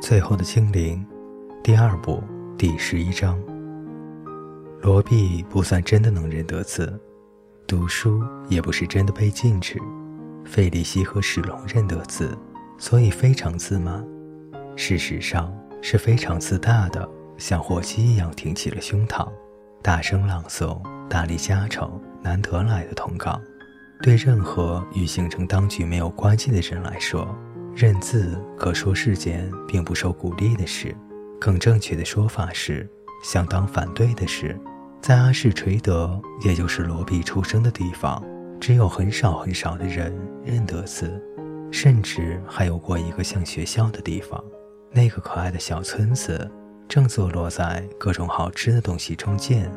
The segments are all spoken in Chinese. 最后的精灵第二部第11章。罗毕不算真的能仁得字，读书也不是真的被禁止。费利西和史隆仁得字，所以非常自满，事实上是非常自大的，像霍希一样挺起了胸膛，大声朗诵大利加城南德莱的通告。对任何与行政当局没有关系的人来说，认字可说是件并不受鼓励的事。更正确的说法是相当反对的事。在阿士垂德，也就是罗毕出生的地方，只有很少很少的人认得字，甚至还有过一个像学校的地方。那个可爱的小村子正坐落在各种好吃的东西中间，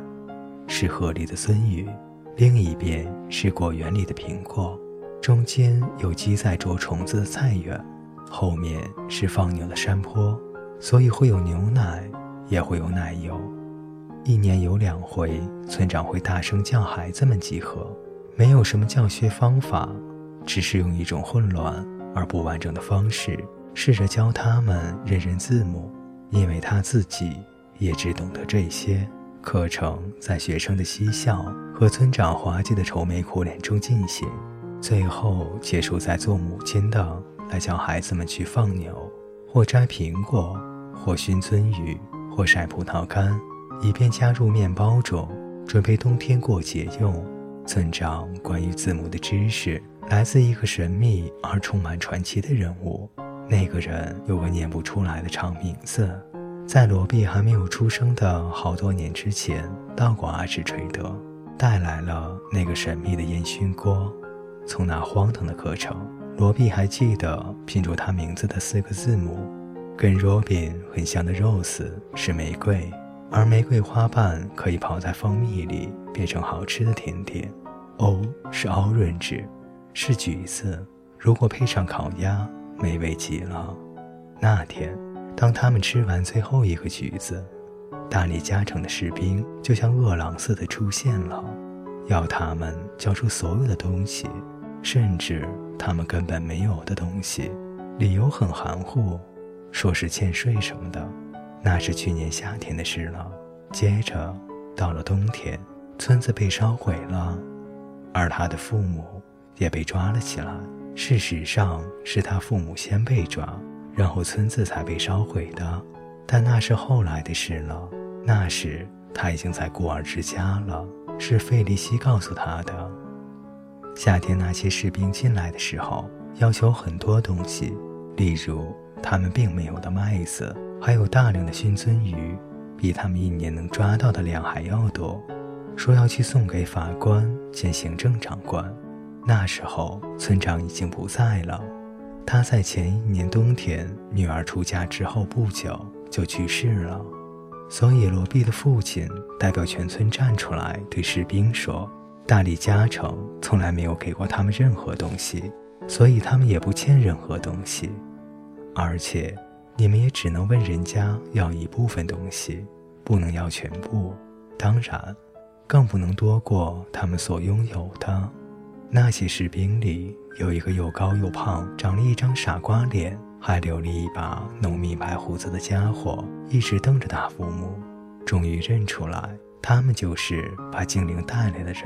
是河里的鳟鱼，另一边是果园里的苹果，中间有积在捉虫子的菜园，后面是放牛的山坡，所以会有牛奶，也会有奶油。一年有2回，村长会大声叫孩子们集合，没有什么教学方法，只是用一种混乱而不完整的方式，试着教他们认认字母，因为他自己也只懂得这些。课程在学生的嬉笑和村长滑稽的愁眉苦脸中进行，最后结束在做母亲的来教孩子们去放牛，或摘苹果，或熏鳟鱼，或晒葡萄干，以便加入面包中，准备冬天过节用。村长关于字母的知识来自一个神秘而充满传奇的人物，那个人有个念不出来的长名字，在罗毕还没有出生的好多年之前到过阿什垂德，带来了那个神秘的烟熏锅。从那荒唐的课程，罗毕还记得拼出他名字的4个字母，跟 Robin 很像的 Rose 是玫瑰，而玫瑰花瓣可以泡在蜂蜜里变成好吃的甜点。 O 是 Orange 是橘子，如果配上烤鸭美味极了。那天当他们吃完最后一个橘子，大利加城的士兵就像饿狼似的出现了，要他们交出所有的东西，甚至他们根本没有的东西，理由很含糊，说是欠税什么的，那是去年夏天的事了。接着到了冬天，村子被烧毁了，而他的父母也被抓了起来，事实上是他父母先被抓，然后村子才被烧毁的，但那是后来的事了。那时他已经在孤儿之家了，是费利西告诉他的。夏天那些士兵进来的时候要求很多东西，例如他们并没有的麦子，还有大量的熏鳟鱼，比他们1年能抓到的量还要多，说要去送给法官兼行政长官。那时候村长已经不在了，他在前1年冬天女儿出嫁之后不久就去世了，所以罗毕的父亲代表全村站出来对士兵说，大利加城从来没有给过他们任何东西，所以他们也不欠任何东西，而且你们也只能问人家要一部分东西，不能要全部，当然更不能多过他们所拥有的。那些士兵里有一个又高又胖，长了一张傻瓜脸，还留了一把浓密白胡子的家伙，一直瞪着大父母。终于认出来，他们就是把精灵带来的人，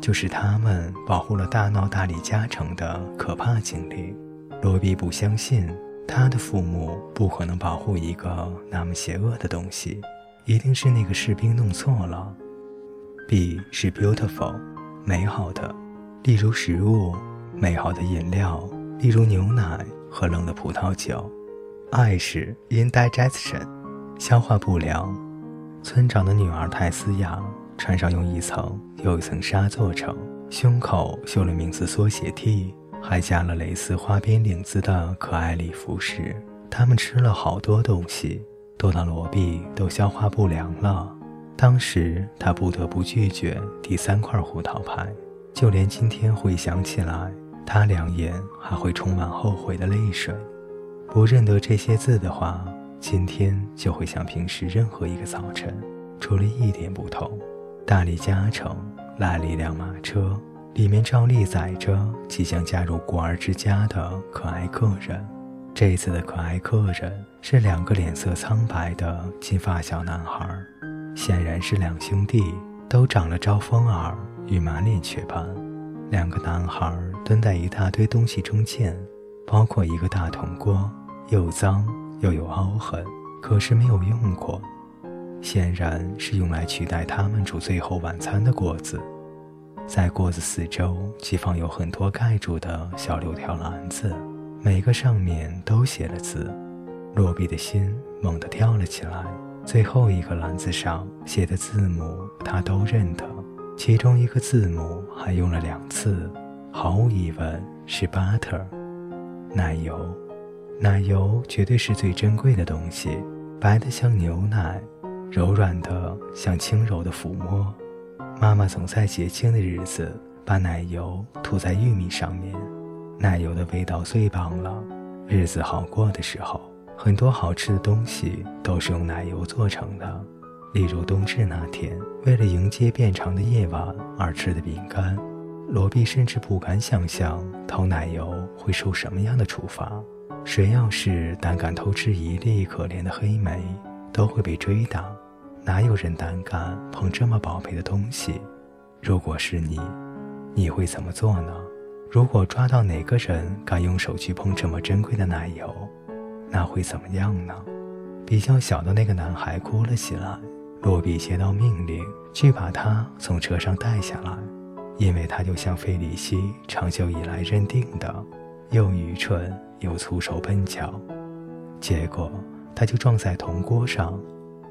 就是他们保护了大闹大利加城的可怕精灵。罗毕不相信，他的父母不可能保护一个那么邪恶的东西，一定是那个士兵弄错了。B 是 beautiful， 美好的。例如食物，美好的饮料，例如牛奶和冷的葡萄酒。I 是 indigestion， 消化不良。村长的女儿泰斯亚穿上用1层又1层纱做成，胸口绣了名字缩写 T， 还加了蕾丝花边领子的可爱礼服时，他们吃了好多东西，多到罗毕都消化不良了。当时他不得不拒绝第3块胡桃牌。就连今天回想起来，他2眼还会充满后悔的泪水。不认得这些字的话，今天就会像平时任何一个早晨，除了一点不同。大利加城来了1辆马车，里面照例载着即将加入孤儿之家的可爱客人。这次的可爱客人是两个脸色苍白的金发小男孩，显然是两兄弟，都长了招风耳与满脸雀斑。两个男孩蹲在一大堆东西中间，包括一个大铜锅，又脏又有凹痕，可是没有用过，显然是用来取代他们煮最后晚餐的锅子。在锅子四周齐放有很多盖住的小六条篮子，每个上面都写了字。落笔的心猛地跳了起来，最后一个篮子上写的字母他都认得，其中一个字母还用了2次，毫无疑问是 butter 奶油。奶油绝对是最珍贵的东西，白的像牛奶，柔软的像轻柔的抚摸。妈妈总在节庆的日子把奶油涂在玉米上面，奶油的味道最棒了。日子好过的时候，很多好吃的东西都是用奶油做成的，例如冬至那天为了迎接变长的夜晚而吃的饼干。罗比甚至不敢想象偷奶油会受什么样的处罚，谁要是胆敢偷吃一粒可怜的黑莓都会被追打，哪有人胆敢碰这么宝贝的东西？如果是你，你会怎么做呢？如果抓到哪个人敢用手去碰这么珍贵的奶油，那会怎么样呢？比较小的那个男孩哭了起来，洛比接到命令去把他从车上带下来，因为他就像费里希长久以来认定的，又愚蠢又粗手笨脚。结果他就撞在铜锅上，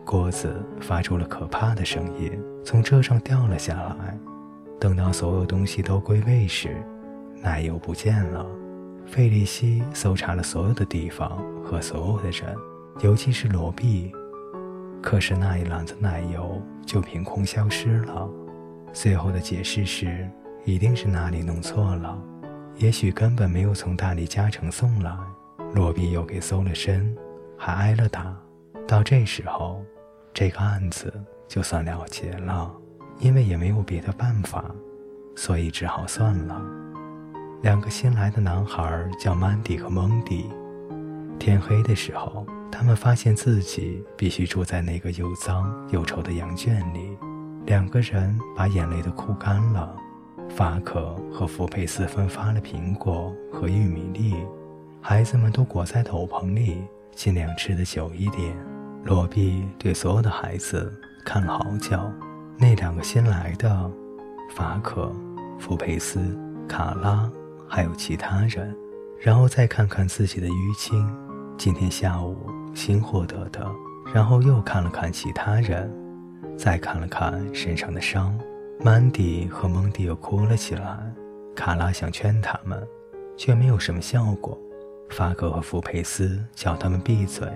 锅子发出了可怕的声音，从车上掉了下来。等到所有东西都归位时，奶油不见了。费利西搜查了所有的地方和所有的人，尤其是罗比，可是那一篮子奶油就凭空消失了。最后的解释是，一定是哪里弄错了，也许根本没有从大理加城送来。罗比又给搜了身，还挨了打。到这时候，这个案子就算了结了，因为也没有别的办法，所以只好算了。两个新来的男孩叫曼迪和蒙迪。天黑的时候，他们发现自己必须住在那个又脏又臭的羊圈里，两个人把眼泪都哭干了。法可和福佩斯分发了苹果和玉米粒，孩子们都裹在斗篷里，尽量吃得久一点。罗比对所有的孩子看了好久，那两个新来的法可、福佩斯、卡拉还有其他人，然后再看看自己的淤青，今天下午新获得的，然后又看了看其他人，再看了看身上的伤。曼迪和蒙迪又哭了起来，卡拉想劝他们，却没有什么效果。法克和福佩斯叫他们闭嘴，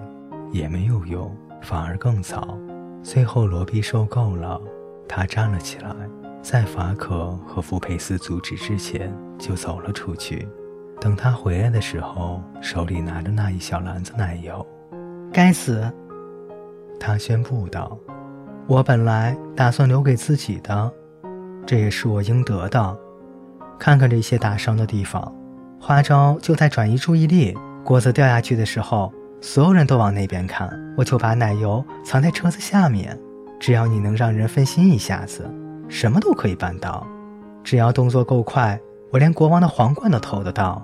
也没有用，反而更糟。最后罗比受够了，他站了起来，在法克和福佩斯阻止之前就走了出去。等他回来的时候，手里拿着那一小篮子奶油。该死，他宣布道，我本来打算留给自己的，这也是我应得的。看看这些打伤的地方，花招就在转移注意力，锅子掉下去的时候，所有人都往那边看，我就把奶油藏在车子下面。只要你能让人分心一下子，什么都可以办到。只要动作够快，我连国王的皇冠都偷得到。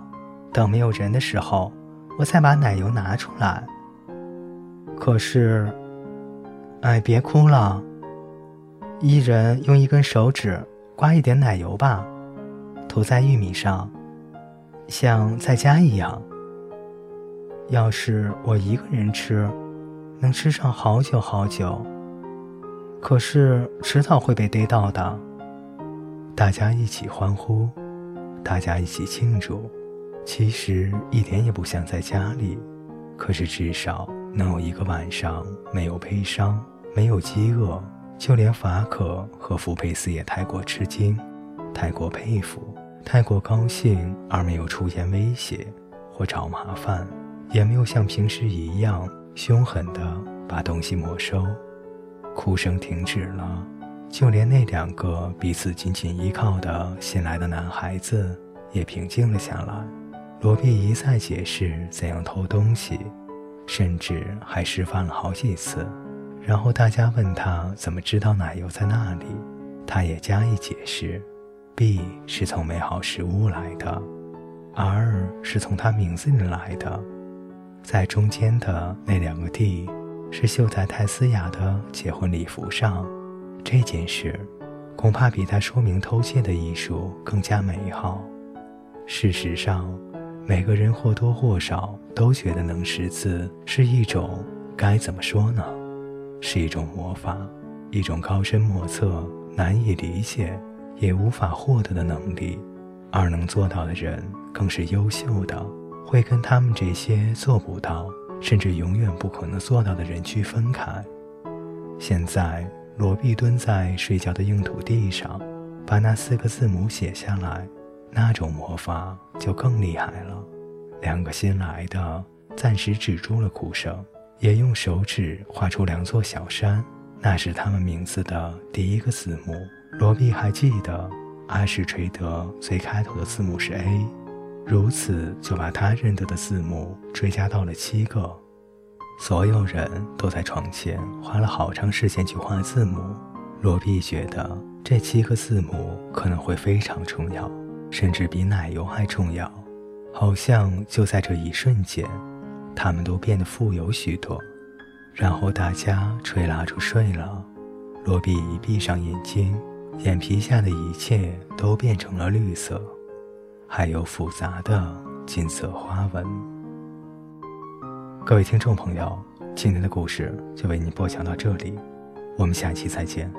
等没有人的时候，我再把奶油拿出来。可是，哎，别哭了，一人用一根手指刮一点奶油吧，涂在玉米上，像在家一样。要是我一个人吃，能吃上好久好久，可是迟早会被逮到的。大家一起欢呼，大家一起庆祝，其实一点也不像在家里，可是至少能有一个晚上没有悲伤，没有饥饿。就连法可和福佩斯也太过吃惊，太过佩服，太过高兴，而没有出言威胁或找麻烦，也没有像平时一样凶狠地把东西没收。哭声停止了，就连那两个彼此紧紧依靠的新来的男孩子也平静了下来。罗比一再解释怎样偷东西，甚至还示范了好几次。然后大家问他怎么知道奶油在那里，他也加以解释 ：B 是从美好食物来的 ，R 是从他名字里来的，在中间的那两个 D 是绣在泰斯雅的结婚礼服上。这件事恐怕比他说明偷窃的艺术更加美好。事实上，每个人或多或少都觉得能识字是一种，该怎么说呢？是一种魔法，一种高深莫测、难以理解也无法获得的能力。而能做到的人更是优秀的，会跟他们这些做不到甚至永远不可能做到的人区分开。现在罗毕蹲在睡觉的硬土地上，把那4个字母写下来，那种魔法就更厉害了。2个新来的暂时止住了哭声，也用手指画出2座小山，那是他们名字的第1个字母。罗毕还记得阿什垂德最开头的字母是 A， 如此就把他认得的字母追加到了7个。所有人都在床前花了好长时间去画字母，罗毕觉得这7个字母可能会非常重要，甚至比奶油还重要。好像就在这一瞬间，他们都变得富有许多。然后大家吹蜡烛睡了，罗毕一闭上眼睛，眼皮下的一切都变成了绿色，还有复杂的金色花纹。各位听众朋友，今天的故事就为您播讲到这里，我们下期再见。